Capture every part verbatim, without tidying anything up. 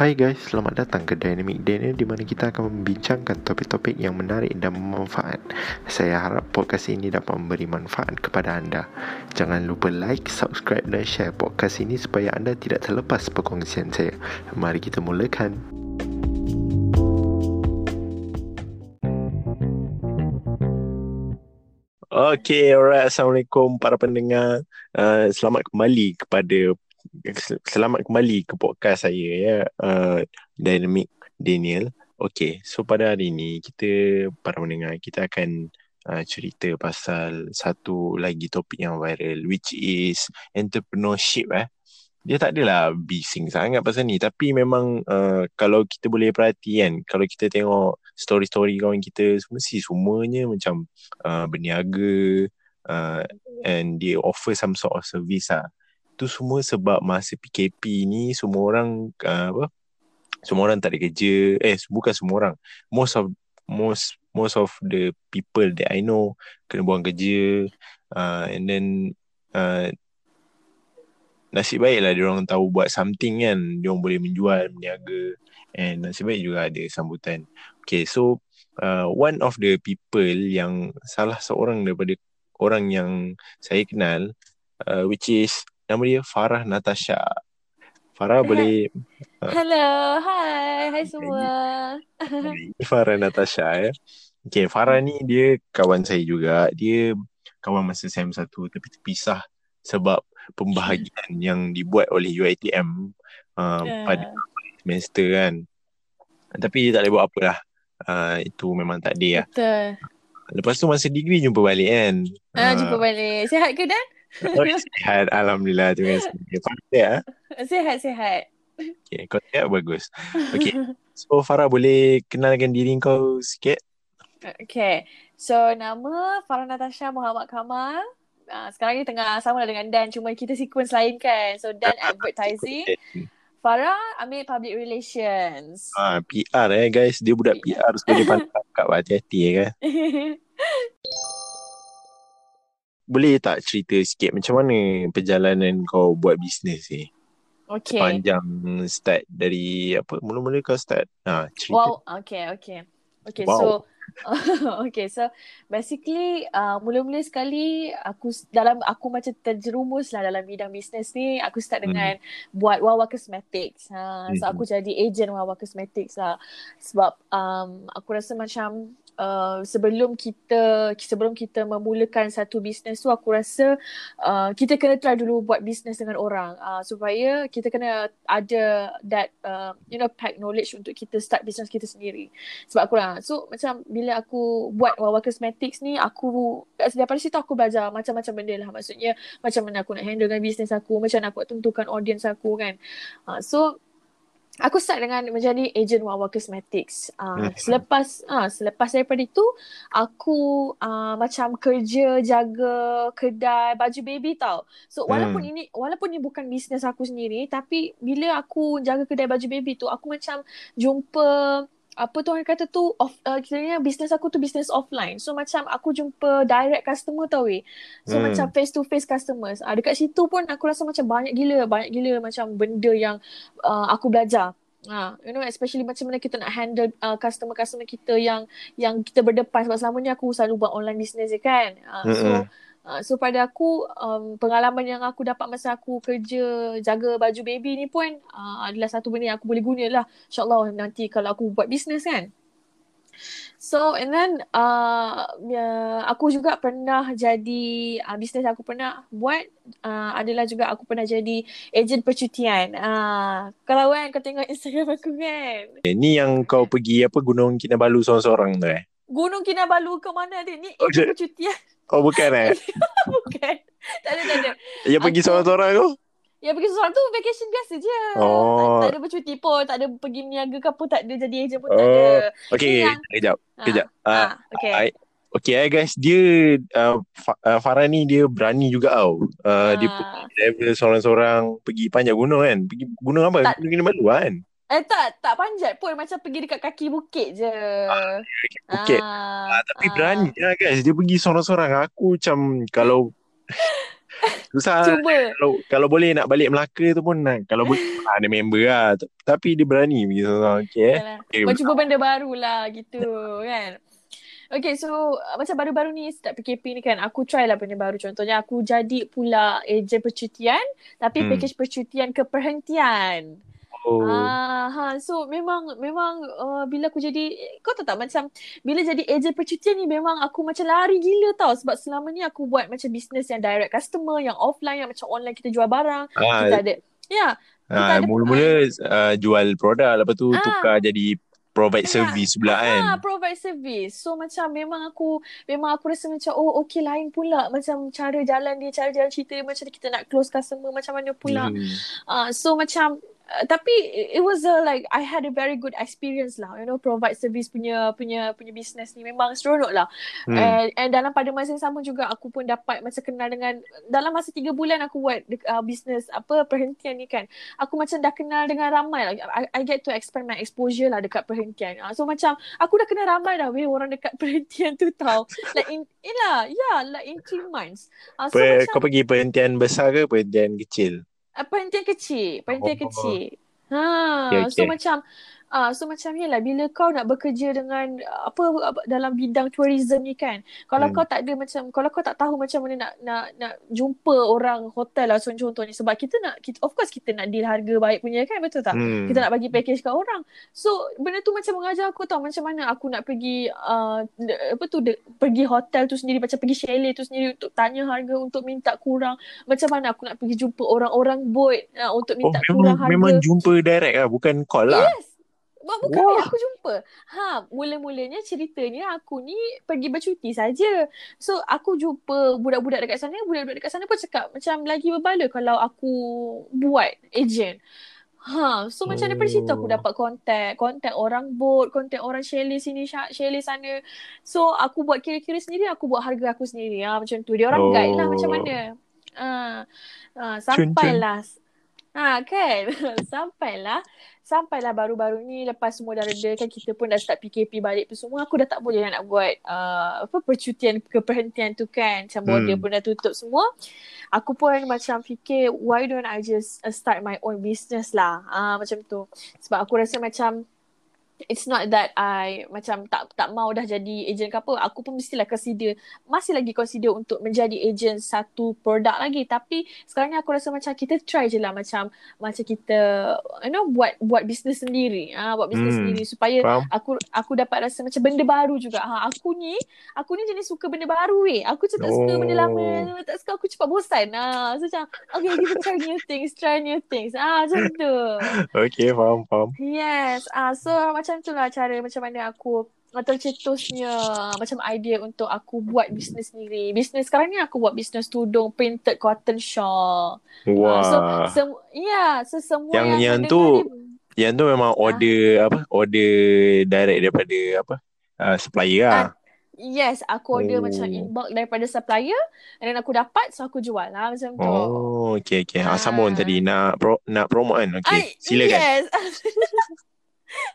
Hai guys, selamat datang ke Dynamic Daniel, di mana kita akan membincangkan topik-topik yang menarik dan bermanfaat. Saya harap podcast ini dapat memberi manfaat kepada anda. Jangan lupa like, subscribe dan share podcast ini supaya anda tidak terlepas perkongsian saya. Mari kita mulakan. Okay, alright. Assalamualaikum para pendengar. uh, Selamat kembali kepada Selamat kembali ke podcast saya, ya, uh, Dynamic Daniel. Okay, so pada hari ni kita, para pendengar, kita akan uh, cerita pasal satu lagi topik yang viral, which is entrepreneurship. eh. Dia tak adalah bising sangat pasal ni, tapi memang uh, kalau kita boleh perhati kan, kalau kita tengok story-story kawan kita, mesti semuanya macam uh, berniaga, uh, and they offer some sort of service lah. Itu semua sebab masa P K P ni semua orang uh, apa semua orang tak ada kerja. Eh bukan semua orang, most of most most of the people that I know kena buang kerja, uh, and then uh, nasib baiklah dia orang tahu buat something kan, dia orang boleh menjual, berniaga, and nasib baik juga ada sambutan. Okay, so uh, one of the people yang salah seorang daripada orang yang saya kenal, uh, which is nama dia Farah Natasha. Farah, Hi. Boleh... Hello, hi, hai semua. Farah Natasha, ya. Okay, Farah ni dia kawan saya juga. Dia kawan masa S E M satu, tapi terpisah sebab pembahagian yang dibuat oleh U I T M uh, yeah. pada semester kan. Tapi dia tak boleh buat apa lah. Uh, itu memang tak ada lah. Betul. Lepas tu masa degree jumpa balik kan. Ah, uh, jumpa balik. Sihat ke Dan? Sihat, alhamdulillah, terima kasih. Sihat, sihat-sihat. Okay, kau sihat, bagus. Okay, so Farah boleh kenalkan diri kau sikit? Okay, so nama Farah Natasha Muhammad Kamal. uh, Sekarang ni tengah sama dengan Dan, cuma kita sequence lain kan. So Dan advertising, Farah ambil public relations. Ah, P R eh guys, dia budak P R. So dia pandang kat hati-hati kan. Boleh tak cerita sikit macam mana perjalanan kau buat bisnes ni? Okay. Sepanjang start dari apa? Mula-mula kau start? Ha, cerita. Wow, okay, okay. Okay, wow. so okay, so basically uh, mula-mula sekali aku dalam aku macam terjerumus lah dalam bidang bisnes ni. Aku start dengan hmm. buat Wawa Cosmetic. Ha, hmm. So aku jadi agent Wawa Cosmetic lah. Sebab um, aku rasa macam Uh, sebelum kita sebelum kita memulakan satu bisnes tu, aku rasa uh, kita kena try dulu buat bisnes dengan orang, uh, supaya kita kena ada that uh, you know pack knowledge untuk kita start bisnes kita sendiri. Sebab aku lah, so macam bila aku buat Wawa Cosmetics ni, aku daripada situ aku belajar macam-macam benda lah. Maksudnya macam mana aku nak handle dengan bisnes aku, macam mana aku tentukan audience aku kan. uh, So aku start dengan menjadi agent Wawa Cosmetics. Uh, selepas uh, selepas daripada itu, aku uh, macam kerja jaga kedai baju baby tau. So walaupun hmm. ini walaupun ini bukan bisnes aku sendiri, tapi bila aku jaga kedai baju baby tu, aku macam jumpa apa tu orang kata tu off, uh, kiranya bisnes aku tu bisnes offline. So macam aku jumpa direct customer tau weh. So hmm. macam face to face customers. Ah, dekat situ pun aku rasa macam banyak gila, banyak gila macam benda yang uh, aku belajar. Ha, you know, especially macam mana kita nak handle uh, customer-customer kita yang yang kita berdepan, sebab selama ni aku selalu buat online business je kan. Uh, hmm. So Uh, so pada aku, um, pengalaman yang aku dapat masa aku kerja jaga baju baby ni pun uh, adalah satu benda yang aku boleh gunalah, insyaAllah nanti kalau aku buat bisnes kan. So and then uh, uh, aku juga pernah jadi uh, bisnes aku pernah buat uh, adalah juga aku pernah jadi ejen percutian. uh, Kalau kan kau tengok Instagram aku kan, eh, ni yang kau pergi apa Gunung Kinabalu seorang-seorang tu eh? Gunung Kinabalu ke mana dia? Ni ejen percutian. Oh bukan eh? Bukan. Tak ada, tak ada. Yang pergi seorang-seorang tu? Yang pergi seorang tu vacation biasa je. Oh. Tak, tak ada bercuti pun. Tak ada pergi meniaga ke apa. Tak ada jadi ejen pun. Oh. Tak ada. Okay. Yang... Kejap. Ha. Kejap. Ha. Ha. Okay. I... Okay guys. Dia. Uh, Farah ni dia berani juga tau. Uh, ha. Dia pergi level seorang-seorang. Pergi panjat gunung kan. Pergi gunung apa? Tak. Gunung Kinabalu kan? Eh tak, tak panjat pun, macam pergi dekat kaki bukit je. Ah, bukit. Ah, ah, tapi ah. berani lah guys, dia pergi sorang-sorang. Aku macam kalau Susah. Cuba. Kalau, kalau boleh nak balik Melaka tu pun nak, kalau boleh ada member lah. Tapi dia berani pergi seorang. Okay, okay. Kau cuba benda baru lah gitu kan. Okay, so macam baru-baru ni start P K P ni kan, aku try lah benda baru. Contohnya aku jadi pula ejen percutian, tapi hmm. package percutian ke perhentian. Oh. Ah, ha, so memang memang uh, bila aku jadi, kau tahu tak macam bila jadi ejen percutian ni memang aku macam lari gila tau. Sebab selama ni aku buat macam bisnes yang direct customer, yang offline, yang macam online kita jual barang. Ah, kita ada, ya, kita ah, ada mula-mula uh, jual produk, lepas tu ah. tukar jadi provide yeah. service pula ah, kan. Provide service. So macam memang aku memang aku rasa macam oh okay, lain pula macam cara jalan dia, cara jalan cerita dia, macam kita nak close customer macam mana pula. Hmm. Uh, so macam uh, tapi it was a, like I had a very good experience lah, you know, provide service punya punya punya business ni memang seronok lah. Hmm. And, and dalam pada masa yang sama juga aku pun dapat macam kenal dengan, dalam masa tiga bulan aku buat uh, business apa perhentian ni kan, aku macam dah kenal dengan ramai lah. I, I get to expand my exposure lah dekat perhentian. So macam aku dah kena ramai dah weh orang dekat perhentian tu tau. Like in eh lah, yeah, like in three months. Uh, so per, macam, kau pergi perhentian besar ke perhentian kecil? Uh, perhentian kecil, perhentian oh. kecil. Ha, okay, okay. So macam uh, so macam yalah bila kau nak bekerja dengan uh, apa dalam bidang tourism ni kan. Kalau hmm. kau tak ada macam, kalau kau tak tahu macam mana nak nak nak jumpa orang hotel lah contohnya, sebab kita nak kita, of course kita nak deal harga baik punya kan, betul tak? Hmm. Kita nak bagi package kat orang. So benda tu macam mengajar aku tau macam mana aku nak pergi uh, apa tu de, pergi hotel tu sendiri, macam pergi chalet tu sendiri untuk tanya harga, untuk minta kurang. Macam mana aku nak pergi jumpa orang-orang boat uh, untuk minta oh, kurang memang, harga. Memang jumpa direct lah, bukan call lah. Yes, bukan wow. aku jumpa. Ha, mula-mulanya ceritanya aku ni pergi bercuti saja. So aku jumpa budak-budak dekat sana, budak-budak dekat sana pun cakap macam lagi berbaloi kalau aku buat ejen. Ha, so macam oh. daripada situ aku dapat kontak, kontak orang boat, kontak orang chalet sini, chalet sana. So aku buat kira-kira sendiri, aku buat harga aku sendiri. Ha, macam tu. Dia orang oh. guide lah macam mana. Ha, ha, sampailah. Ha, kan? Sampailah Sampailah baru-baru ni, lepas semua dah reda kan, kita pun dah start P K P balik tu semua, aku dah tak boleh nak buat uh, apa percutian ke perhentian tu kan. Macam hmm. border pun dah tutup semua. Aku pun macam fikir why don't I just start my own business lah, uh, macam tu. Sebab aku rasa macam it's not that I macam tak tak mau dah jadi ejen ke apa. Aku pun mestilah consider, masih lagi consider untuk menjadi ejen satu produk lagi. Tapi sekarang ni aku rasa macam kita try je lah macam macam kita you know buat buat bisnes sendiri. Ah ha, buat bisnes hmm. sendiri supaya faham. aku aku dapat rasa macam benda baru juga. Ha, aku ni aku ni jenis suka benda baru weh. Aku macam tak oh. suka benda lama. Tak suka, aku cepat bosan. Ah ha, so macam okay, kita try new things, try new things. Ah ha, macam tu. Okay, faham faham. Yes. Ah ha, so macam macam tu lah cara macam mana aku tercetusnya macam idea untuk aku buat bisnes sendiri. Bisnes sekarang ni aku buat bisnes tudung printed cotton shawl. Wah. Uh, so sem- ya, yeah, so semua yang yang, yang tu ni, yang tu memang order ah. apa? Order direct daripada apa? Uh, supplier ah. Uh, Yes, aku order oh. macam in bulk daripada supplier and then aku dapat, so aku jual lah macam tu. Oh, okay, okay. Ah, sambung tadi nak pro- nak promote kan? Okay, I, silakan. Yes.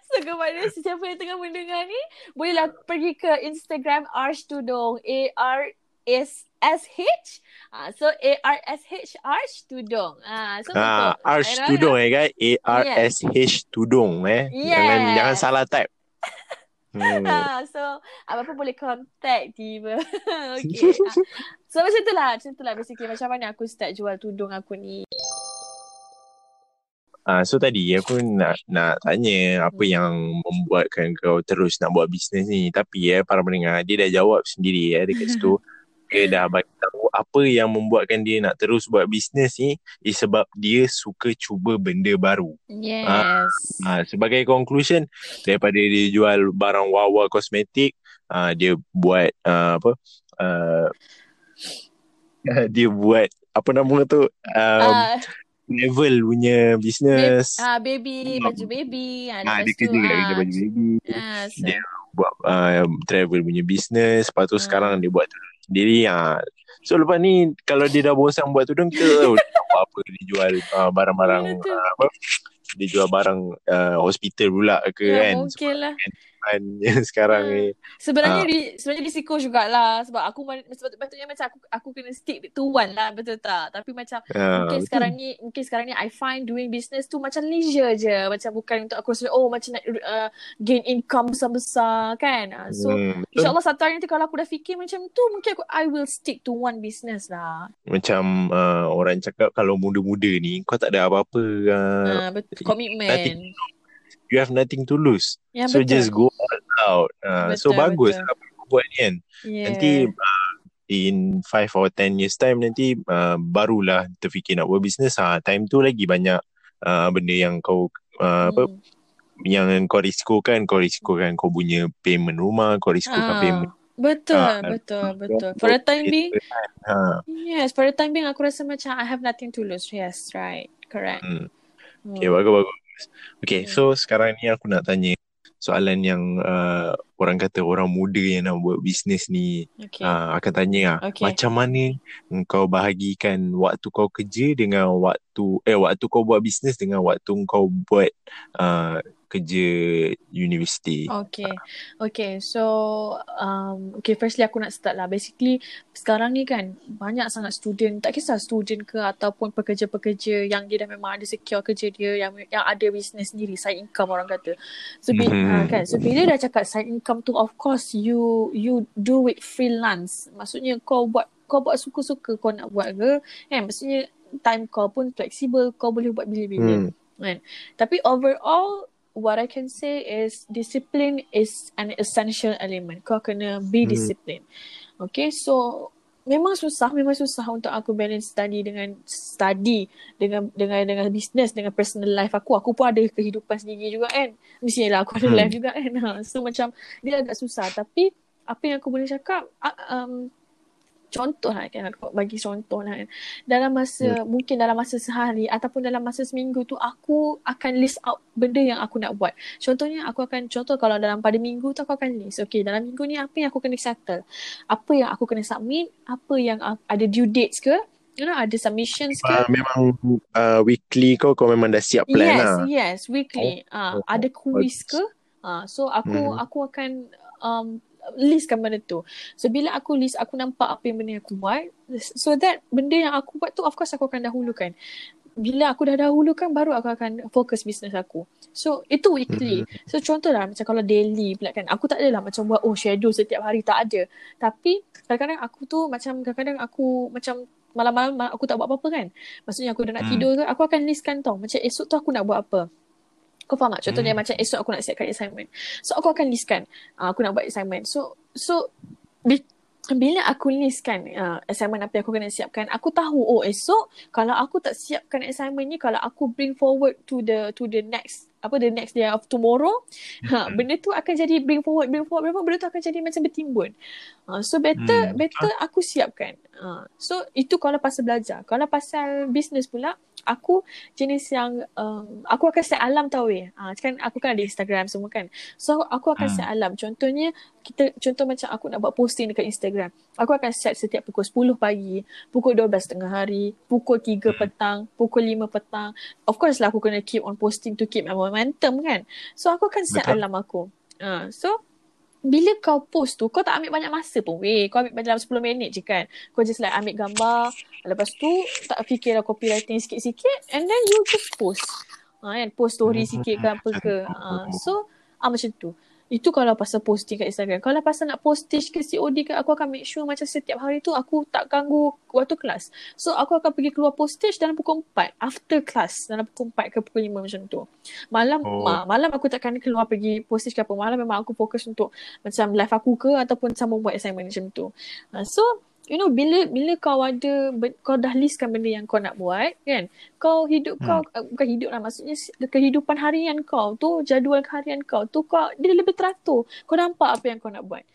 So kepada sesiapa yang tengah mendengar ni, bolehlah pergi ke Instagram Arsh Tudung, A R S H. Uh, so A R S H Arsh Tudung. Ah, uh, so uh, Arsh Tudung eh guys, A R S H Tudung eh. Yes. Jangan jangan salah type. Hmm. Ha, so apa-apa boleh contact tiba. Okay. Ha. So macam tu lah, macam tu lah basically macam mana aku start jual tudung aku ni. Ah, so tadi aku nak nak tanya apa yang membuatkan kau terus nak buat bisnes ni. Tapi eh, para pendengar, dia dah jawab sendiri eh, dekat situ. Dia dah bagi tahu apa yang membuatkan dia nak terus buat bisnes ni is sebab dia suka cuba benda baru. Yes. Ah, ah, sebagai conclusion, daripada dia jual barang Wawa Cosmetic, ah, dia buat ah, apa ah, dia buat apa nama tu um, uh. level punya business. Ah, baby, baju baby. Ah, ha, dia kerja kat ah. baju baby. Ah, so. Dia buat uh, travel punya business. Lepas tu hmm. sekarang dia buat tudung sendiri. Ah. So lepas ni kalau dia dah bosan buat tudung, kita tahu apa dia jual uh, barang-barang uh, apa. Dia jual barang uh, hospital pula ke ya, kan. Mungkin so, lah. Kan? kehidupannya sekarang ni. Sebenarnya ha. ri, sebenarnya risiko jugalah sebab aku sebab patutnya macam aku aku kena stick to one lah, betul tak? Tapi macam ha. mungkin sekarang ni mungkin sekarang ni I find doing business tu macam leisure je, macam bukan untuk aku oh macam nak uh, gain income besar-besar kan. So hmm. insya-Allah satu hari nanti kalau aku dah fikir macam tu mungkin aku I will stick to one business lah. Macam uh, orang cakap kalau muda-muda ni kau tak ada apa-apa uh, ha, betul, commitment. You have nothing to lose. Ya, so betul. Just go all out. Uh, betul, so bagus betul. Apa yang buat ni kan. Yeah. Nanti uh, in five or ten years time nanti uh, barulah terfikir nak buat business. Ha, time tu lagi banyak uh, benda yang kau uh, hmm. apa yang kau risikokan. Kau risikokan kau punya payment rumah. Kau risikokan ha. payment. Betul, ha, betul, betul. For the time being, ha. yes, for the time being aku rasa macam I have nothing to lose. Yes, right. Correct. Hmm. Okay, hmm. bagus-bagus. Okay, so sekarang ni aku nak tanya soalan yang uh, orang kata orang muda yang nak buat bisnes ni okay. uh, akan tanya lah, okay. macam mana kau bahagikan waktu kau kerja dengan waktu, eh waktu kau buat bisnes dengan waktu kau buat uh, kerja universiti. Okay, okay, so um, okay, firstly aku nak start lah. Basically sekarang ni kan banyak sangat student, tak kisah student ke ataupun pekerja-pekerja yang dia dah memang ada secure kerja dia, yang yang ada business sendiri, side income orang kata. So bila, mm-hmm. uh, kan, so bila dah cakap side income tu, of course you you do it freelance. Maksudnya kau buat kau buat suka-suka kau nak buat ke, kan? Maksudnya time kau pun flexible, kau boleh buat bila-bila. Mm. Kan? Tapi overall what I can say is discipline is an essential element. Kau kena be disciplined. Mm. Okay, so memang susah, memang susah untuk aku balance study dengan study dengan dengan dengan business dengan personal life aku. Aku pun ada kehidupan sendiri juga kan. Mestilah aku ada mm. life juga kan. Ha. So macam dia agak susah, tapi apa yang aku boleh cakap um, contoh lah kan, aku bagi contoh lah kan. Dalam masa, hmm. mungkin dalam masa sehari ataupun dalam masa seminggu tu aku akan list out benda yang aku nak buat. Contohnya aku akan, contoh kalau dalam pada minggu tu aku akan list. Okay, dalam minggu ni apa yang aku kena settle? Apa yang aku kena submit? Apa yang ada due dates ke? You know, ada submissions ke? Uh, memang uh, weekly kau, kau memang dah siap plan yes, lah. Yes, yes, weekly. Oh. Uh, ada quiz ke? Uh, so aku hmm. aku akan... Um, listkan benda tu. So bila aku list, aku nampak apa yang benda yang aku buat. So that benda yang aku buat tu, of course aku akan dahulukan. Bila aku dah dahulukan, baru aku akan fokus bisnes aku. So itu weekly. So contohlah macam kalau daily pula kan, aku tak adalah macam buat oh schedule setiap hari, tak ada. Tapi kadang-kadang aku tu macam kadang-kadang aku macam malam-malam aku tak buat apa-apa kan. Maksudnya aku dah nak hmm. tidur ke, aku akan listkan tau macam esok tu aku nak buat apa. Kau faham tak? Contohnya hmm. macam esok aku nak siapkan assignment. So aku akan listkan uh, aku nak buat assignment. So so bila aku listkan uh, assignment apa yang aku kena siapkan, aku tahu oh esok kalau aku tak siapkan assignment ni, kalau aku bring forward to the to the next apa the next day of tomorrow, hmm. ha, benda tu akan jadi bring forward bring forward bring forward benda tu akan jadi macam bertimbun. Uh, so better hmm. better aku siapkan. Uh, so itu kalau pasal belajar. Kalau pasal business pula, aku jenis yang um, aku akan set alam tau weh. Ha, kan aku kan ada Instagram semua kan. So aku, aku akan ha. set alam. Contohnya kita contoh macam aku nak buat posting dekat Instagram. Aku akan set setiap pukul sepuluh pagi, pukul dua belas tengah hari, pukul tiga petang, pukul lima petang. Of course lah aku kena keep on posting to keep my momentum kan. So aku akan set Betul. alam aku. Ha, so bila kau post tu, kau tak ambil banyak masa pun weh. Kau ambil dalam sepuluh minit je kan. Kau just like ambil gambar. Lepas tu, tak fikirlah copywriting sikit-sikit. And then you just post. Ha, kan? Post story sikit ke apa ke. Ha, so, ha, macam tu. Itu kalau pasal posting kat Instagram. Kalau pasal nak postage ke C O D ke, aku akan make sure macam setiap hari tu aku tak ganggu waktu kelas. So, aku akan pergi keluar postage dalam pukul empat. After class. Dalam pukul empat ke pukul lima macam tu. Malam oh. ma, malam aku takkan keluar pergi postage ke apa. Malam memang aku fokus untuk macam live aku ke ataupun sambung buat assignment macam tu. Ha, so, you know, bila bila kau ada, kau dah listkan benda yang kau nak buat, kan? Kau hidup hmm. kau, bukan hidup lah, maksudnya kehidupan harian kau tu, jadual harian kau tu, kau dia lebih teratur. Kau nampak apa yang kau nak buat.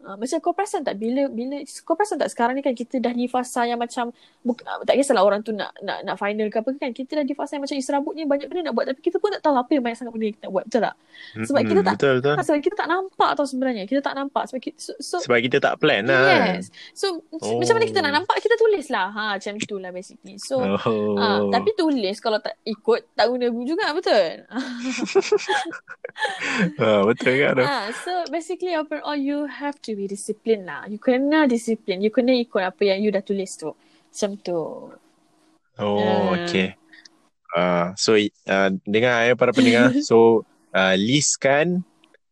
Uh, macam kau perasan tak bila bila kau perasan tak sekarang ni kan kita dah di fasa yang macam buka, tak kisahlah orang tu nak nak nak final ke apa kan, kita dah di fasa yang macam serabut ni banyak benda nak buat tapi kita pun tak tahu apa yang banyak sangat benda kita nak buat, betul tak? Sebab mm-hmm, kita tak betul, betul. sebab kita tak nampak tau sebenarnya, kita tak nampak sebab kita, so, so, sebab kita tak plan lah. Yes. So oh. macam mana kita nak nampak, kita tulislah. Ha macam itulah basically. So oh. uh, tapi tulis kalau tak ikut tak guna juga, betul? uh, betul kan? Uh, so basically overall you have to be disiplin lah. You kena disiplin. You kena ikut apa yang you dah tulis tu. Macam tu. Oh, uh. okay. Uh, so, uh, dengar ya para pendengar. So, uh, listkan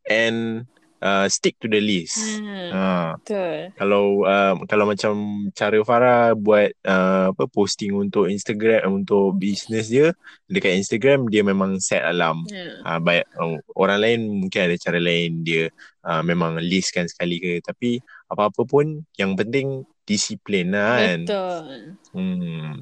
and uh, stick to the list. Hmm, uh, betul. Kalau, uh, kalau macam cara Farah buat uh, apa posting untuk Instagram, untuk bisnes dia, dekat Instagram dia memang set alarm. Hmm. Uh, by, uh, orang lain mungkin ada cara lain dia. Uh, memang listkan sekali ke, tapi apa-apa pun yang penting disiplin lah kan. Betul. Hmm.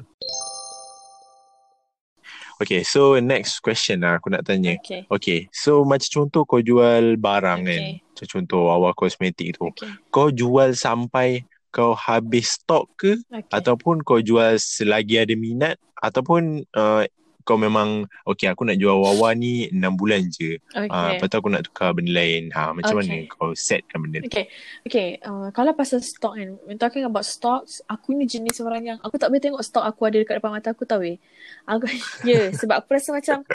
Okay, so next question lah aku nak tanya. Okay, okay, so macam contoh kau jual barang okay. kan, macam contoh Wawa Cosmetic tu okay. Kau jual sampai kau habis stok ke okay. ataupun kau jual selagi ada minat, ataupun uh, kau memang okay aku nak jual Wawa ni enam bulan je. Okay. Uh, lepas tu aku nak tukar benda lain. Ha, macam okay. mana kau setkan benda tu? Okay. Okay. Uh, kalau pasal stok kan. When talking about stocks, aku ni jenis orang yang aku tak boleh tengok stok aku ada dekat depan mata aku tau eh. Aku, yeah, sebab aku rasa macam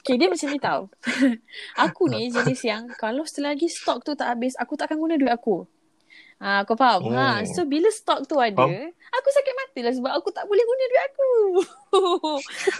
okay dia macam ni tau. Aku ni jenis yang kalau selagi stok tu tak habis, aku tak akan guna duit aku. Ha, kau faham? Oh. Ha, so bila stok tu ada, faham? Aku sakit mati lah sebab aku tak boleh guna duit aku.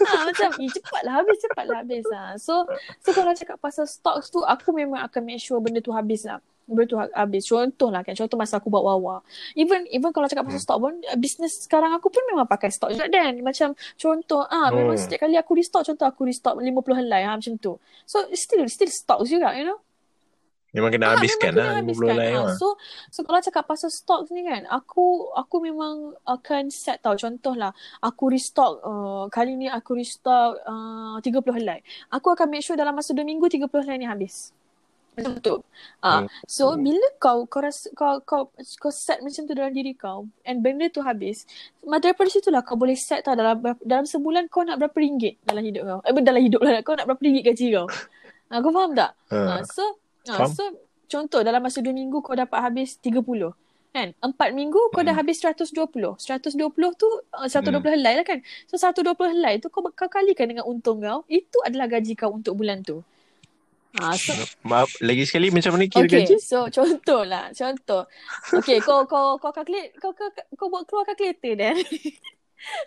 ha, macam, eh, cepatlah habis, cepatlah habis. Ha. So, so kalau cakap pasal stok tu, aku memang akan make sure benda tu habis lah. Benda tu habis. Contoh lah kan, contoh masa aku buat Wawa. Even even kalau cakap pasal stok pun, bisnes sekarang aku pun memang pakai stok juga dan. Macam contoh, ah ha, memang oh. setiap kali aku restock, contoh aku restock lima puluh helai, ha, macam tu. So, still still stock juga, you know. Memang kena ah, habiskan memang lah habiskan. Ha. Ha. So, so kalau cakap pasal stok ni kan, Aku aku memang akan set tau. Contohlah aku restock uh, kali ni aku restock uh, tiga puluh helai, aku akan make sure dalam masa dua minggu tiga puluh helai ni habis. Macam tu. uh, So bila kau Kau rasa, kau, kau kau set macam tu dalam diri kau and benda tu habis, daripada situ lah kau boleh set tau dalam, dalam sebulan kau nak berapa ringgit dalam hidup kau. Eh dalam hidup lah kau nak berapa ringgit gaji kau. uh, Kau faham tak? uh. Uh, so Ha, so contoh dalam masa dua minggu kau dapat habis tiga puluh kan, empat minggu kau hmm. dah habis seratus dua puluh. seratus dua puluh tu uh, seratus dua puluh helai lah kan. So seratus dua puluh helai tu kau, kau kalikan dengan untung kau, itu adalah gaji kau untuk bulan tu. Ha, so, maaf lagi sekali macam mana kira okay, gaji? So contoh lah, contoh okay kau kau kau calculate, kau kau, kau buat keluar kalkulator dan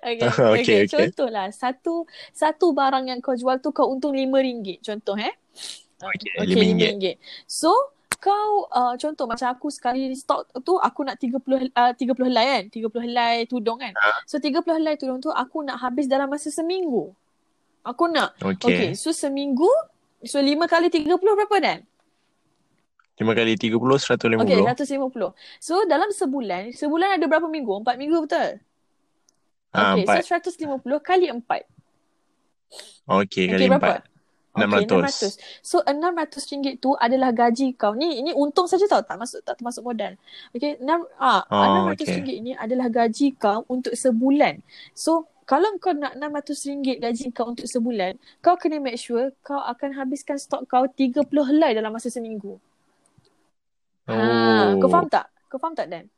okay, okay, okay, okay. Contoh lah satu satu barang yang kau jual tu kau untung RM lima contoh eh. Okay, RM lima. Okay, so, kau uh, contoh macam aku sekali stok tu aku nak tiga puluh helai kan, tiga puluh helai tudung kan. So, tiga puluh helai tudung tu aku nak habis dalam masa seminggu. Aku nak. Okay, okay so seminggu, so lima kali tiga puluh berapa Dan? lima kali tiga puluh, seratus lima puluh. Okay, seratus lima puluh. So, dalam sebulan, sebulan ada berapa minggu? empat minggu betul? Ha, okay, empat. So seratus lima puluh kali empat. Okay, kali okay, empat. enam ratus. Okay, enam ratus. So enam ratus ringgit tu adalah gaji kau. Ni ini untung saja tau, tak masuk tak termasuk modal. Okey, enam ah oh, enam ratus okay. ringgit ni adalah gaji kau untuk sebulan. So kalau kau nak enam ratus ringgit gaji kau untuk sebulan, kau kena make sure kau akan habiskan stok kau tiga puluh helai dalam masa seminggu. Oh. Ha, kau faham tak? Kau faham tak Dan?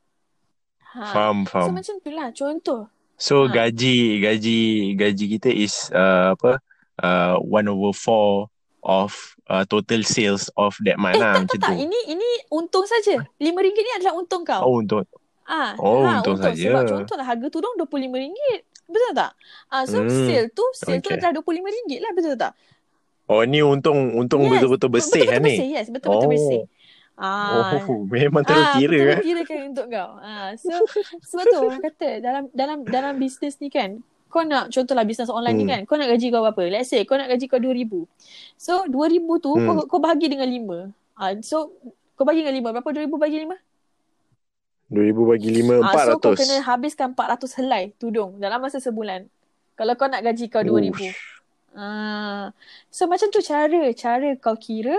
Ha. Faham, faham. So macam itulah contoh. So ha. gaji gaji gaji kita is uh, apa? Uh, one over four of uh, total sales of that month. Eh tak, tak, tak. Ini, ini untung saja. Lima ringgit ni adalah untung kau. Oh untung. Ah, oh ha, untung, untung saja. Sebab contohlah harga tudung dua puluh lima ringgit. Betul tak? Ah, so hmm, sale tu sale okay. tu adalah dua puluh lima ringgit lah, betul tak? Oh ni untung untung yes, betul-betul bersih kan ni. Betul-betul bersih. Yes, betul-betul oh. bersih. Ah, oh, memang terkira ah, kan. Terkira kan untuk kau. Ah, so sebab tu orang kata dalam dalam dalam bisnes ni kan, kau nak, contohlah bisnes online hmm. ni kan, kau nak gaji kau berapa? Let's say kau nak gaji kau dua ribu. So dua ribu tu hmm. kau, kau bahagi dengan lima. Uh, so kau bahagi dengan lima. Berapa dua ribu bagi lima? dua ribu bagi lima, empat ratus. Uh, so kau kena habiskan empat ratus helai tudung dalam masa sebulan. Kalau kau nak gaji kau dua ribu. Uh, so macam tu cara, cara kau kira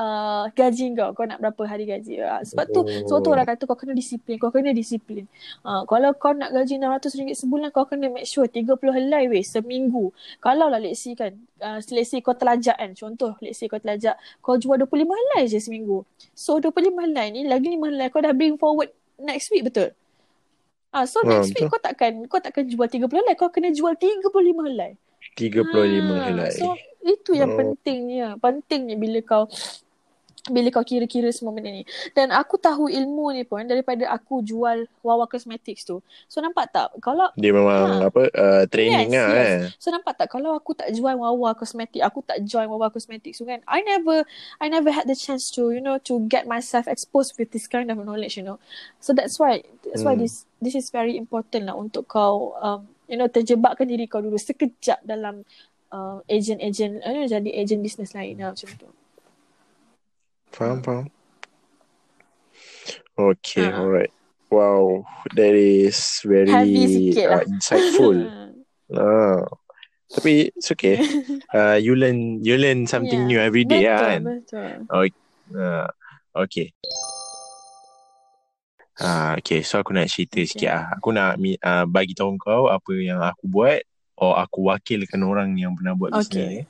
uh, gaji kau, kau nak berapa hari gaji. Uh, sebab tu sebab tu orang kata kau kena disiplin, kau kena disiplin. Uh, kalau kau nak gaji enam ratus ringgit sebulan, kau kena make sure tiga puluh helai weh seminggu. Kalau lah let's say kan, uh, let's say kau terlajak kan, contoh let's say kau terlajak, kau jual dua puluh lima helai je seminggu. So dua puluh lima helai ni lagi lima helai kau dah bring forward next week, betul? Ah, so next week kau takkan kau takkan jual tiga puluh helai, kau kena jual tiga puluh lima helai. tiga puluh lima helai. So itu yang oh. pentingnya, pentingnya bila kau bila kau kira-kira semua benda ni. Dan aku tahu ilmu ni pun daripada aku jual Wawa Cosmetics tu. So nampak tak kalau dia memang ha, apa uh, training yes, lah yes. eh. So nampak tak kalau aku tak jual Wawa Cosmetics, aku tak join Wawa Cosmetics tu kan, I never I never had the chance to, you know, to get myself exposed with this kind of knowledge, you know. So that's why that's why hmm. this this is very important lah untuk kau um, you know, terjebakkan diri kau dulu sekejap dalam uh, agent-agent, you know, jadi agent bisnes lain lah, macam tu. Faham, faham. Okay, uh-huh. alright. Wow, that is very uh, insightful. uh, tapi it's okay. Uh, you learn you learn something yeah, new every day, betul, kan? Betul. Okay. Uh, okay. Uh, okay, so aku nak cerita okay. sikit. Uh. Aku nak uh, bagi tahu kau apa yang aku buat, or aku wakilkan orang yang pernah buat okay. bisnes ni.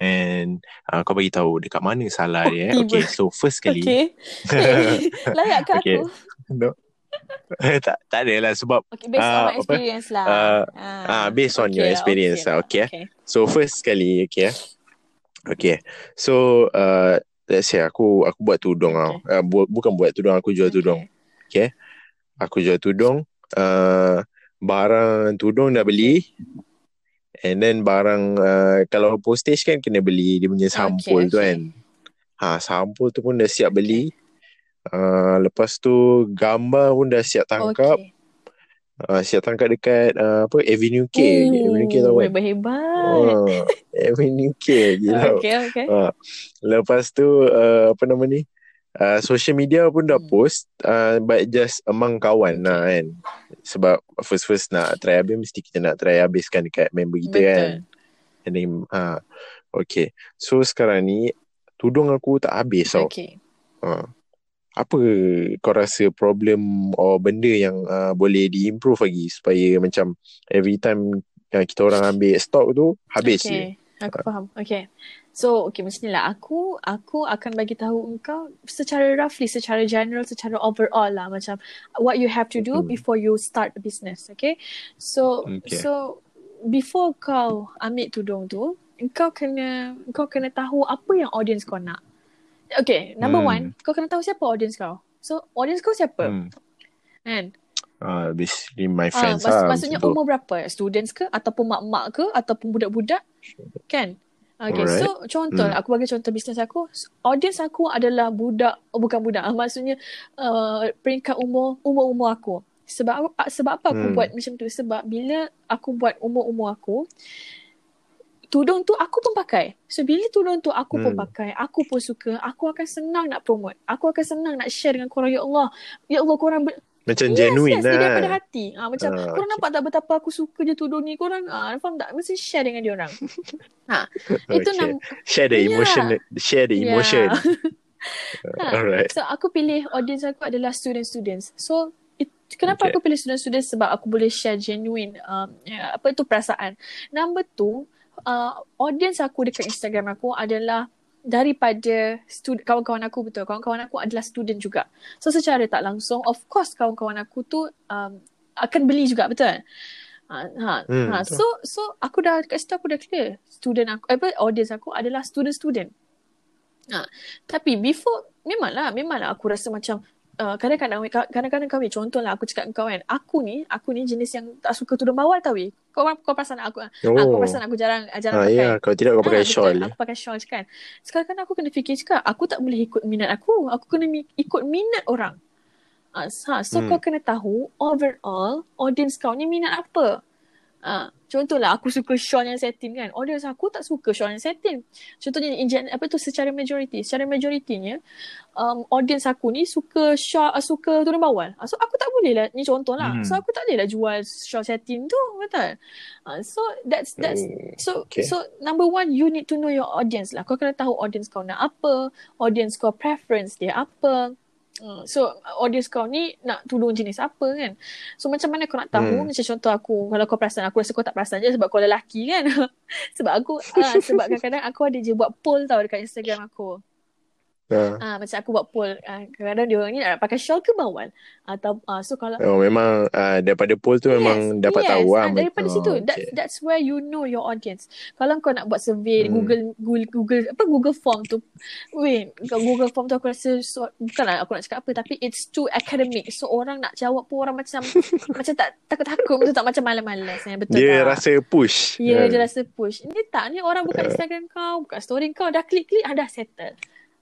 And uh, kau bagi tahu dekat mana salah oh, dia. Tiba. Okay, so first kali. Okay. Layak ke okay. aku? No. tak, tak adalah sebab. Okay, based uh, on my experience apa? lah. Uh, ah, uh, based on okay, your experience okay, lah. Okay. okay. So first kali, okay. Okay. So uh, let's say aku aku buat tudung okay. tau. Uh, bu- bukan buat tudung, aku jual okay. tudung. Okay. Aku jual tudung. Uh, barang tudung dah beli. Okay. And then barang uh, kalau postage kan kena beli dia punya sampul okay, tu okay. kan. Ha, sampul tu pun dah siap beli. Uh, lepas tu gambar pun dah siap tangkap. Okay. Uh, siap tangkap dekat uh, apa Avenue K. Ooh, Avenue K tahu kan? Hebat-hebat. Uh, Avenue K gila. Okay, okay. Uh, lepas tu uh, apa nama ni? Uh, social media pun dah post uh, but just among kawan lah kan, sebab first-first nak try habis mesti kita nak try habiskan dekat member kita betul. Kan and then, uh, okay so sekarang ni tudung aku tak habis tau okay. uh, apa kau rasa problem or benda yang uh, boleh diimprove lagi supaya macam every time uh, kita orang ambil stok tu habis okay. je aku uh. faham okay. So, okay, macam ni lah. Aku, aku akan bagi tahu engkau secara roughly, secara general, secara overall lah. Macam what you have to do before you start a business, okay? So, okay. so before kau ambil tudung tu, engkau kena, engkau kena tahu apa yang audience kau nak. Okay, number hmm. one, kau kena tahu siapa audience kau. So, audience kau siapa? Hmm. And, uh, basically my friends uh, lah. Mak- maksudnya umur berapa? Students ke? Ataupun mak-mak ke? Ataupun budak-budak? Kan? Okay, alright. So contoh, hmm. aku bagi contoh bisnes aku, audience aku adalah budak, oh, bukan budak, maksudnya uh, peringkat umur, umur-umur aku. Sebab sebab apa aku hmm. buat macam tu? Sebab bila aku buat umur-umur aku, tudung tu aku pun pakai. So bila tudung tu aku hmm. pun pakai, aku pun suka, aku akan senang nak promote. Aku akan senang nak share dengan korang, ya Allah. Ya Allah, korang... Ber- macam yes, genuine yes, lah. Yes, daripada hati. Ha, macam, ah, korang okay. nampak tak betapa aku suka je tudung ni? Korang ha, faham tak? Mesti share dengan diorang. Ha. Itu okay. nam- share the emotion. Yeah. Share the emotion. Yeah. ha. Alright. So, aku pilih audience aku adalah student-students. So, it, kenapa okay. aku pilih student-students? Sebab aku boleh share genuine um, yeah, apa itu perasaan. Number two, uh, audience aku dekat Instagram aku adalah daripada stud- kawan-kawan aku, betul, kawan-kawan aku adalah student juga. So secara tak langsung of course kawan-kawan aku tu um, akan beli juga, betul? Ha, ha, hmm, ha. So so aku dah dekat situ aku dah clear student aku, apa audience aku adalah student-student. Ha. Tapi before memanglah memanglah aku rasa macam Uh, kadang-kadang kadang-kadang kami contohlah aku cakap kau kan, aku ni aku ni jenis yang tak suka tudung bawal tau weh. Kau kau perasan aku oh. ha, kau perasan aku jarang jarang ha, pakai. Ya, kalau tidak kau pakai ha, shawl. Aku, aku pakai shawl je kan. Sekarang kan aku kena fikir juga, aku tak boleh ikut minat aku. Aku kena mi- ikut minat orang. Ha, so hmm. kau kena tahu overall audience kau ni minat apa. Uh, contohlah aku suka shawl yang satin kan, audience aku tak suka shawl yang satin. Contohnya in general, apa tu secara majoriti, secara majoritinya um, audience aku ni suka shawl, uh, suka turun bawal. So aku tak boleh lah, ni contohlah. Hmm. So aku tak boleh lah jual shawl satin tu, betul? Uh, so that's that's so okay. So number one, you need to know your audience lah. Kau kena tahu audience kau nak apa, audience kau preference dia apa. So audience kau ni nak tudung jenis apa kan. So macam mana kau nak tahu? hmm. Macam contoh aku, kalau kau perasan, aku rasa kau tak perasan je sebab kau lelaki kan. Sebab aku uh, sebab kadang-kadang aku ada je buat poll tau dekat Instagram aku. Uh. Uh, macam aku buat poll, uh, kadang-kadang dia orang ni nak pakai shawl ke bawal atau uh, so kalau oh, memang uh, daripada poll tu yes, memang dapat yes, tahu uh, lah daripada oh, situ okay. That, that's where you know your audience. Kalau kau nak buat survey, hmm. Google, Google Google apa Google form tu, weh Google form tu aku rasa so, bukanlah aku nak cakap apa tapi it's too academic, so orang nak jawab pun orang macam macam tak takut-takut betul tak, macam malas-malas ya, betul dia tak? Rasa push yeah, yeah. Dia rasa push ni tak, ni orang buka Instagram kau, buka story kau, dah klik-klik dah settle.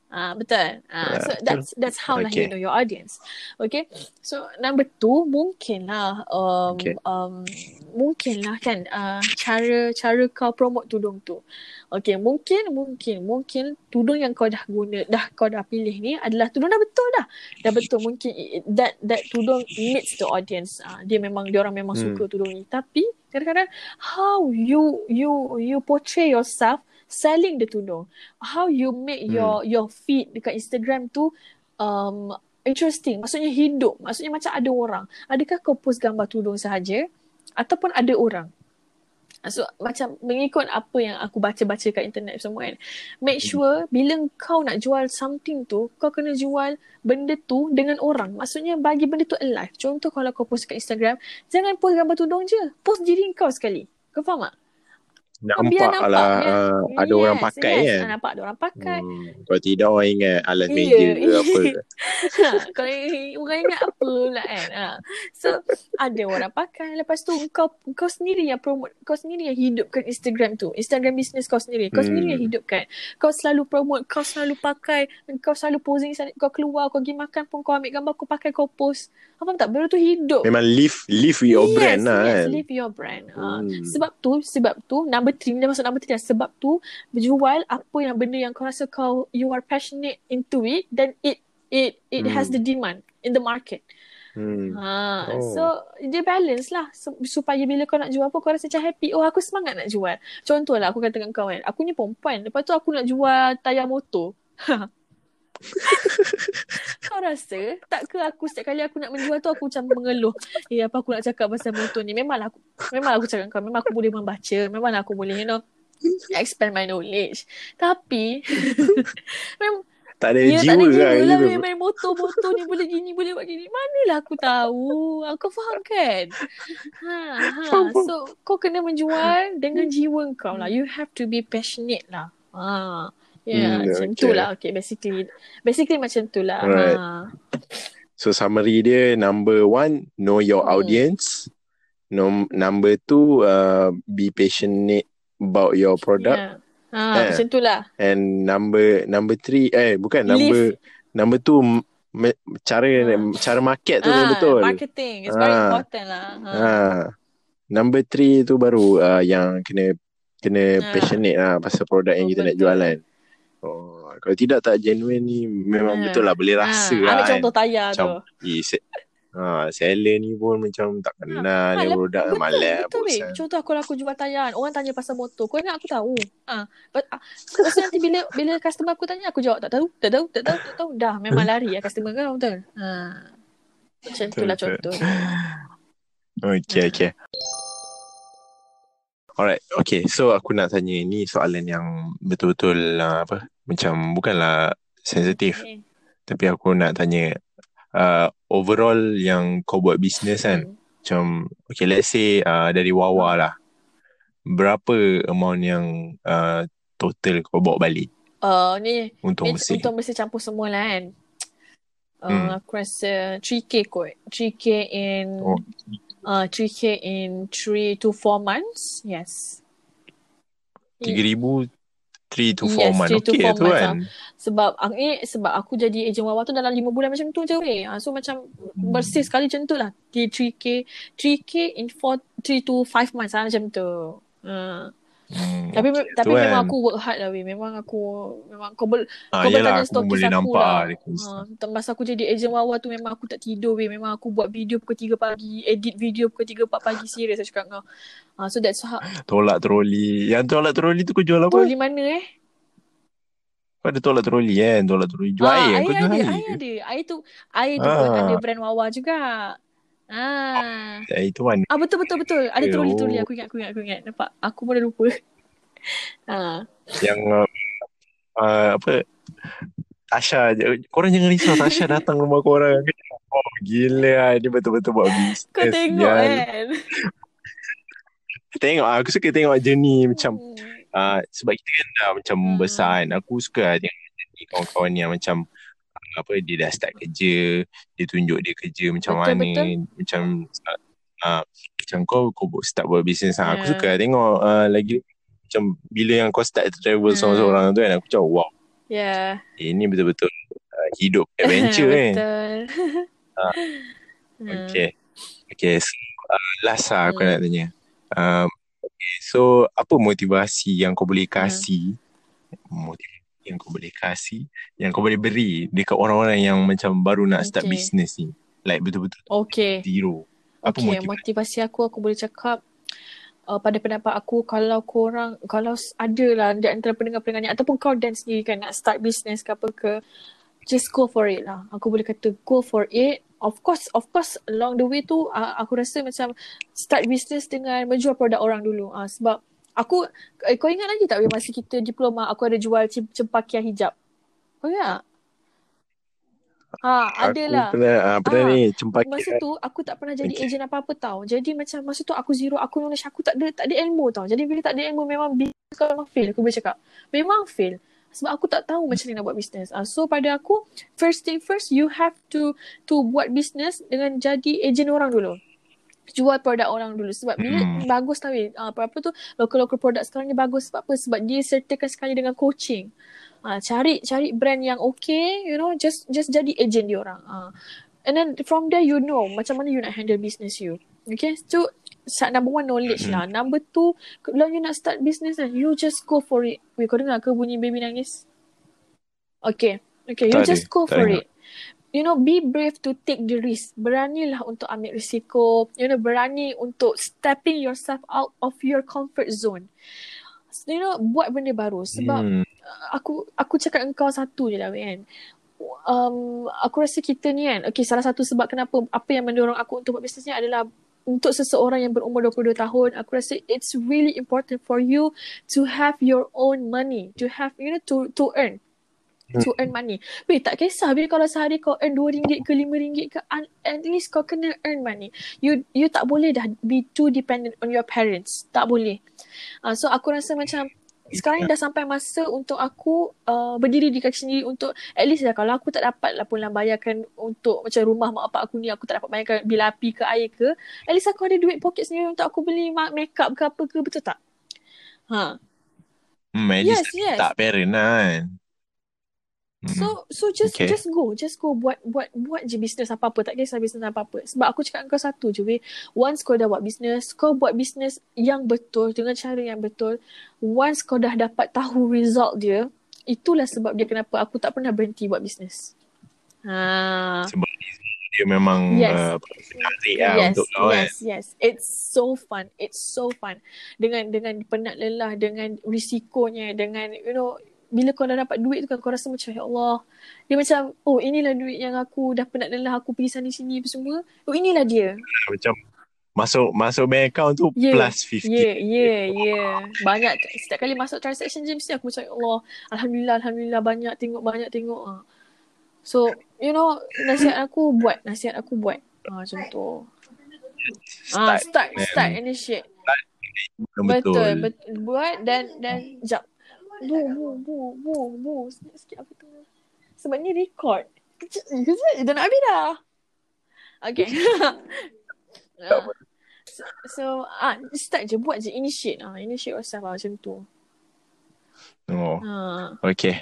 Ah uh, betul. Uh, so that's that's how okay. Lah you know your audience. Okay. So number two, mungkinlah um okay. um mungkinlah kan uh, cara cara kau promote tudung tu. Okay, mungkin mungkin mungkin tudung yang kau dah guna, dah kau dah pilih ni adalah tudung dah betul dah. Dah betul mungkin it, that that tudung meets the audience. Uh, dia memang dia orang memang hmm. suka tudung ni, tapi kadang-kadang how you you you portray yourself selling the tudung, how you make your hmm. your feed dekat Instagram tu um, interesting, maksudnya hidup, maksudnya macam ada orang. Adakah kau post gambar tudung sahaja ataupun ada orang? So macam mengikut apa yang aku baca-baca kat internet semua kan, make sure bila kau nak jual something tu, kau kena jual benda tu dengan orang, maksudnya bagi benda tu alive. Contoh kalau kau post kat Instagram, jangan post gambar tudung je, post diri kau sekali. Kau faham tak? Nampak, nampak lah uh, ada yes, orang pakai yes, kan. Nampak ada orang pakai. Hmm, kalau tidak orang ingat alas yeah, meja yeah. ke apa. Ha, kalau orang ingat apa lah kan. Ha. So ada orang pakai. Lepas tu kau kau sendiri yang promote, kau sendiri yang hidupkan Instagram tu. Instagram business kau sendiri. Kau hmm. sendiri yang hidupkan. Kau selalu promote, kau selalu pakai, kau selalu posing, kau keluar, kau pergi makan pun kau ambil gambar, kau pakai, kau post. Apa tak? Baru tu hidup. Memang live live your yes, brand lah yes, kan. Live your brand. Ha. Hmm. Sebab tu sebab tu nama Betri, dia masuk nama Betri. Sebab tu berjual apa yang benda yang kau rasa kau you are passionate into it, then it it it hmm. has the demand in the market. Hmm. Ha, oh. So dia balance lah supaya bila kau nak jual apa kau rasa macam happy. Oh aku semangat nak jual. Contohlah aku kata dengan kau kan, aku ni perempuan. Lepas tu aku nak jual tayar motor. Kau rasa tak ke aku setiap kali aku nak menjual tu aku macam mengeluh, eh apa aku nak cakap pasal motor ni? Memanglah aku memanglah aku cakap kau, memang aku boleh membaca, memanglah aku boleh you know expand my knowledge, tapi memang tak ada ya, jiwa tak ada lah, lah main motor-motor ni boleh gini boleh buat gini, manalah aku tahu. Aku faham kan. Ha, ha. So kau kena menjual dengan jiwa kau lah, you have to be passionate lah. Ha. Ya, yeah, hmm, macam okay. tu lah. Okay, basically. Basically macam tu lah. Right. Ha. So, summary dia, number one, know your hmm. audience. No, number two, uh, be passionate about your product. Yeah. Ha, yeah. Macam tu lah. And number number three, eh bukan, number Leave. number two, me, cara ha. cara market tu ha, betul. Marketing is ha. very important lah. Ha. Ha. Number three tu baru uh, yang kena kena ha. passionate lah pasal produk yang oh, kita betul. nak jualan. Oh, kalau tidak tak genuine ni memang ha. betul lah, boleh rasa ha. lah. Ambil contoh tayar tu. Eh, se- ha, seller ni pun macam tak kenal ha. ha, produk betul, malam. Betul, betul. Contoh kalau aku jual tayar, orang tanya pasal motor, kau nak aku tahu. Ha. Lepas tu nanti bila bila customer aku tanya, aku jawab tak tahu, tak tahu, tak tahu, tak tahu. Dah memang lari lah customer kau betul. Ha. Macam tu lah contoh. Okey, ha. okey. Alright, okay. So aku nak tanya ni soalan yang betul-betul uh, apa? Macam bukanlah sensitif. Okay. Tapi aku nak tanya uh, overall yang kau buat bisnes kan. Hmm. Macam okay, let's say uh, dari Wawa lah. Berapa amount yang uh, total kau bawa balik? Uh, ni untung bersih. Untung bersih campur semua lah kan. Uh, hmm. Aku rasa three K kot. three K in... Oh. Uh, three K in three to four months. Yes. tiga ribu three to four yes, month. Okay tu months, kan. Ha. Sebab eh, sebab aku jadi ejen Wawa tu dalam lima bulan macam tu je weh. Ha, so macam hmm. bersih sekali macam tu lah. three K in four, three to five months lah, macam tu. Ha. Hmm, tapi okay, tapi kan. Memang aku work hard lah weh. Memang aku memang kau, ber, ha, kau bertanya story aku lah. Ha, masa aku jadi ejen Wawa tu memang aku tak tidur weh. Memang aku buat video pukul tiga pagi, edit video pukul tiga empat pagi, serius aku cakap kau. Ha, so that's how. Tolak troli. Yang tolak troli tu kau jual apa? Troli mana eh? Kau ada tolak troli kan? Tolak troli jual ha, air. Air ada, air. air ada. Air tu air ha. tu ada brand Wawa juga. Ah, ah itu mana? Ah betul betul betul. Ada troli-troli, aku ingat aku ingat aku ingat. Nampak? Aku pun dah lupa. Ah. Yang uh, uh, apa? Tasha, korang jangan risau, Tasha datang rumah korang. Oh gila, dia betul-betul buat bisnes. Kau tengok kan. Tengok, aku suka tengok journey macam uh, sebab kita kan dah macam hmm. besar kan. Aku suka tengok journey kawan-kawan yang macam apa, dia dah start kerja, dia tunjuk dia kerja macam betul, mana betul. macam uh, macam kau kau start buat bisnes. yeah. Aku suka tengok uh, lagi macam bila yang kau start travel yeah. seorang-seorang tu kan, aku macam wow, yeah. eh, ini betul-betul uh, hidup adventure. Betul. Kan uh, okay okay so, uh, last lah aku hmm. nak tanya um, okay, so apa motivasi yang kau boleh kasih hmm. motivasi yang kau boleh kasih, yang kau boleh beri dekat orang-orang yang macam baru nak start okay. business ni, like betul-betul okay. zero. Apa okay. motivasi? motivasi aku, aku boleh cakap uh, pada pendapat aku, kalau korang, kalau ada lah di antara pendengar-pendengar ni ataupun kau dan sendiri kan nak start business ke apa ke, just go for it lah. Aku boleh kata go for it. Of course, of course along the way tu uh, aku rasa macam start business dengan menjual produk orang dulu. Uh, sebab Aku, eh, kau ingat lagi tak masa kita diploma, aku ada jual cempakia hijab. Kau ingat? Ha, ada lah. Aku pernah, ha, pernah ha. ni, cempakia. Masa tu, aku tak pernah jadi okay. ejen apa-apa tau. Jadi macam masa tu aku zero, aku knowledge, aku tak ada, tak ada ilmu tau. Jadi bila tak ada ilmu, memang business kau memang fail. Aku boleh cakap, memang fail. Sebab aku tak tahu macam mana nak buat business. Ha, so pada aku, first thing first, you have to to buat business dengan jadi ejen orang dulu. Jual produk orang dulu. Sebab bila hmm. bagus tau weh. Uh, apa-apa tu local-local produk sekarang ni bagus. Sebab apa? Sebab dia sertakan sekali dengan coaching. Uh, cari cari brand yang okay. You know, just just jadi agent dia orang. Uh, and then from there you know macam mana you nak handle business you. Okay. So number one, knowledge hmm. lah. Number two, kalau you nak start business lah, you just go for it. Weh, kau dengar ke bunyi baby nangis? Okay. Okay. You tak just go for it. You know, be brave to take the risk. Beranilah untuk ambil risiko. You know, berani untuk stepping yourself out of your comfort zone. You know, buat benda baru. Sebab hmm. aku aku cakap engkau satu je lah kan. Um, aku rasa kita ni kan, okay, salah satu sebab kenapa apa yang mendorong aku untuk buat bisnes ni adalah untuk seseorang yang berumur dua puluh dua tahun, aku rasa it's really important for you to have your own money. To have, you know, to to earn. To earn money. Weh, tak kisah bila kalau sehari kau earn two ringgit ke five ringgit ke, at least kau kena earn money. You you tak boleh dah be too dependent on your parents. Tak boleh. Uh, so aku rasa macam sekarang dah sampai masa untuk aku uh, berdiri di kaki sendiri untuk at least dah, kalau aku tak dapat lah pun lah bayarkan untuk macam rumah mak bapak aku ni, aku tak dapat bayarkan bil api ke air ke, at least aku ada duit poket sendiri untuk aku beli make up ke apa ke, betul tak? Ha. Hmm, at least yes, yes. tak parent lah kan. So so just okay. just go just go buat buat buat je bisnes apa-apa, tak kisah bisnes apa-apa. Sebab aku cakap kau satu je weh, once kau dah buat bisnes, kau buat bisnes yang betul dengan cara yang betul. Once kau dah dapat tahu result dia, itulah sebab dia kenapa aku tak pernah berhenti buat bisnes. Ha, sebab dia memang yes. uh, menarik lah yes. untuk kau yes. kan. Yes, it's so fun, it's so fun dengan dengan penat lelah, dengan risikonya, dengan you know, bila kau dah dapat duit tu kan, kau rasa macam ya Allah, dia macam oh inilah duit yang aku dah penat lelah aku pergi sana sini apa semua, oh inilah dia. Macam masuk masuk bank account tu yeah. plus fifty. Yeah yeah yeah. Banyak setiap kali masuk transaction je mesti aku macam ya Allah, alhamdulillah alhamdulillah banyak tengok banyak tengok ah. So you know, nasihat aku buat, nasihat aku buat. Ah macam tu. Ah start start initiate. Betul. Betul, betul. Buat dan dan jap. Bu, bu, bu, bu, bu. Sikit-sikit aku tengah. Sebab ni record. Kecil, kecil. Dah nak habis dah. Okay. uh, so, ah, start je. Buat je. Initiate. Ah, initiate yourself lah. Macam tu. Oh. Ha. Okey.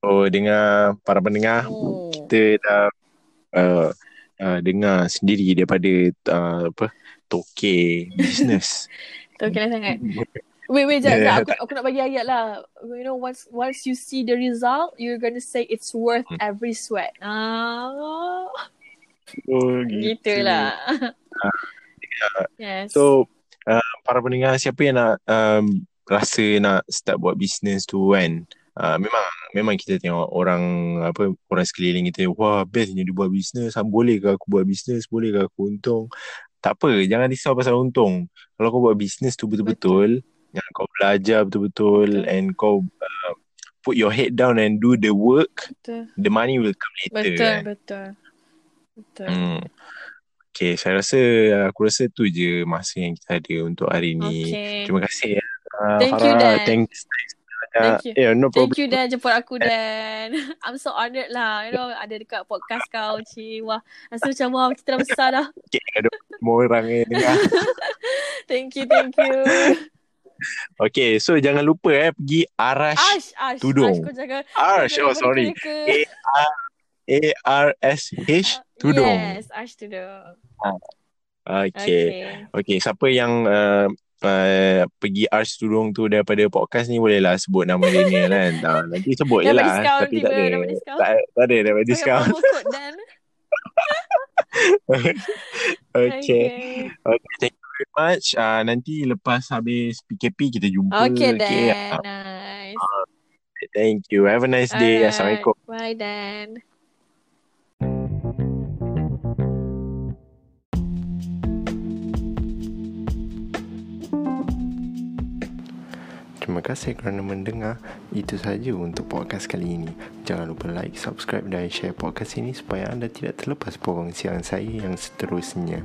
Oh, dengar para pendengar, oh. kita dah uh, uh, dengar sendiri daripada uh, apa? Tokey business. Tokeylah sangat. Wait, wait, jap, yeah, aku, aku nak bagi ayat lah. You know, once once you see the result, you're gonna say it's worth every sweat. Ah, oh, gitu. Gitulah. Uh, yeah. Yes. So, uh, para pendengar, siapa yang nak um, rasa nak start buat business tu kan? Uh, memang, memang kita tengok orang apa orang sekeliling kita. Wah, bestnya dia buat business. Boleh ke aku buat business? Boleh ke aku untung? Tak apa, jangan risau pasal untung. Kalau kau buat business tu betul-betul. Betul. Yang kau belajar betul-betul betul. And kau uh, put your head down and do the work, betul. The money will come later. Betul, kan? betul. Betul. Hmm. Okay, saya rasa, aku rasa tu je masa yang kita ada untuk hari ni. Okay. Terima kasih. Uh, Thank, Farah. You, Dan. Thanks. Thank you. Yeah, no problem. Thank you, Dan, jemput aku, Dan. I'm so honoured lah. You know, ada dekat podcast kau, Cik. Wah, rasa macam, wah, kita dah besar dah. Okay, ada semua orang ni dengar. Thank you, thank you. Okay, so jangan lupa eh pergi Arash, Arsh, Arsh, tudung. Arsh, kau jangan, Arsh, oh sorry. A R S H tudung. Yes, Arsh tudung. Okay. Okay, siapa yang uh, uh, pergi Arsh tudung tu daripada podcast ni bolehlah sebut nama dia ni kan. Nah, nanti sebut je lah. Tapi tak ada. Tak, tak ada dapat discount. Okay. Okay, thank you very much. Uh, nanti lepas habis P K P kita jumpa. Okay, Dan. Okay. Uh, nice. Uh, thank you. Have a nice day. Alright. Assalamualaikum. Bye, Dan. Terima kasih kerana mendengar. Itu sahaja untuk podcast kali ini. Jangan lupa like, subscribe dan share podcast ini supaya anda tidak terlepas perkongsian saya yang seterusnya.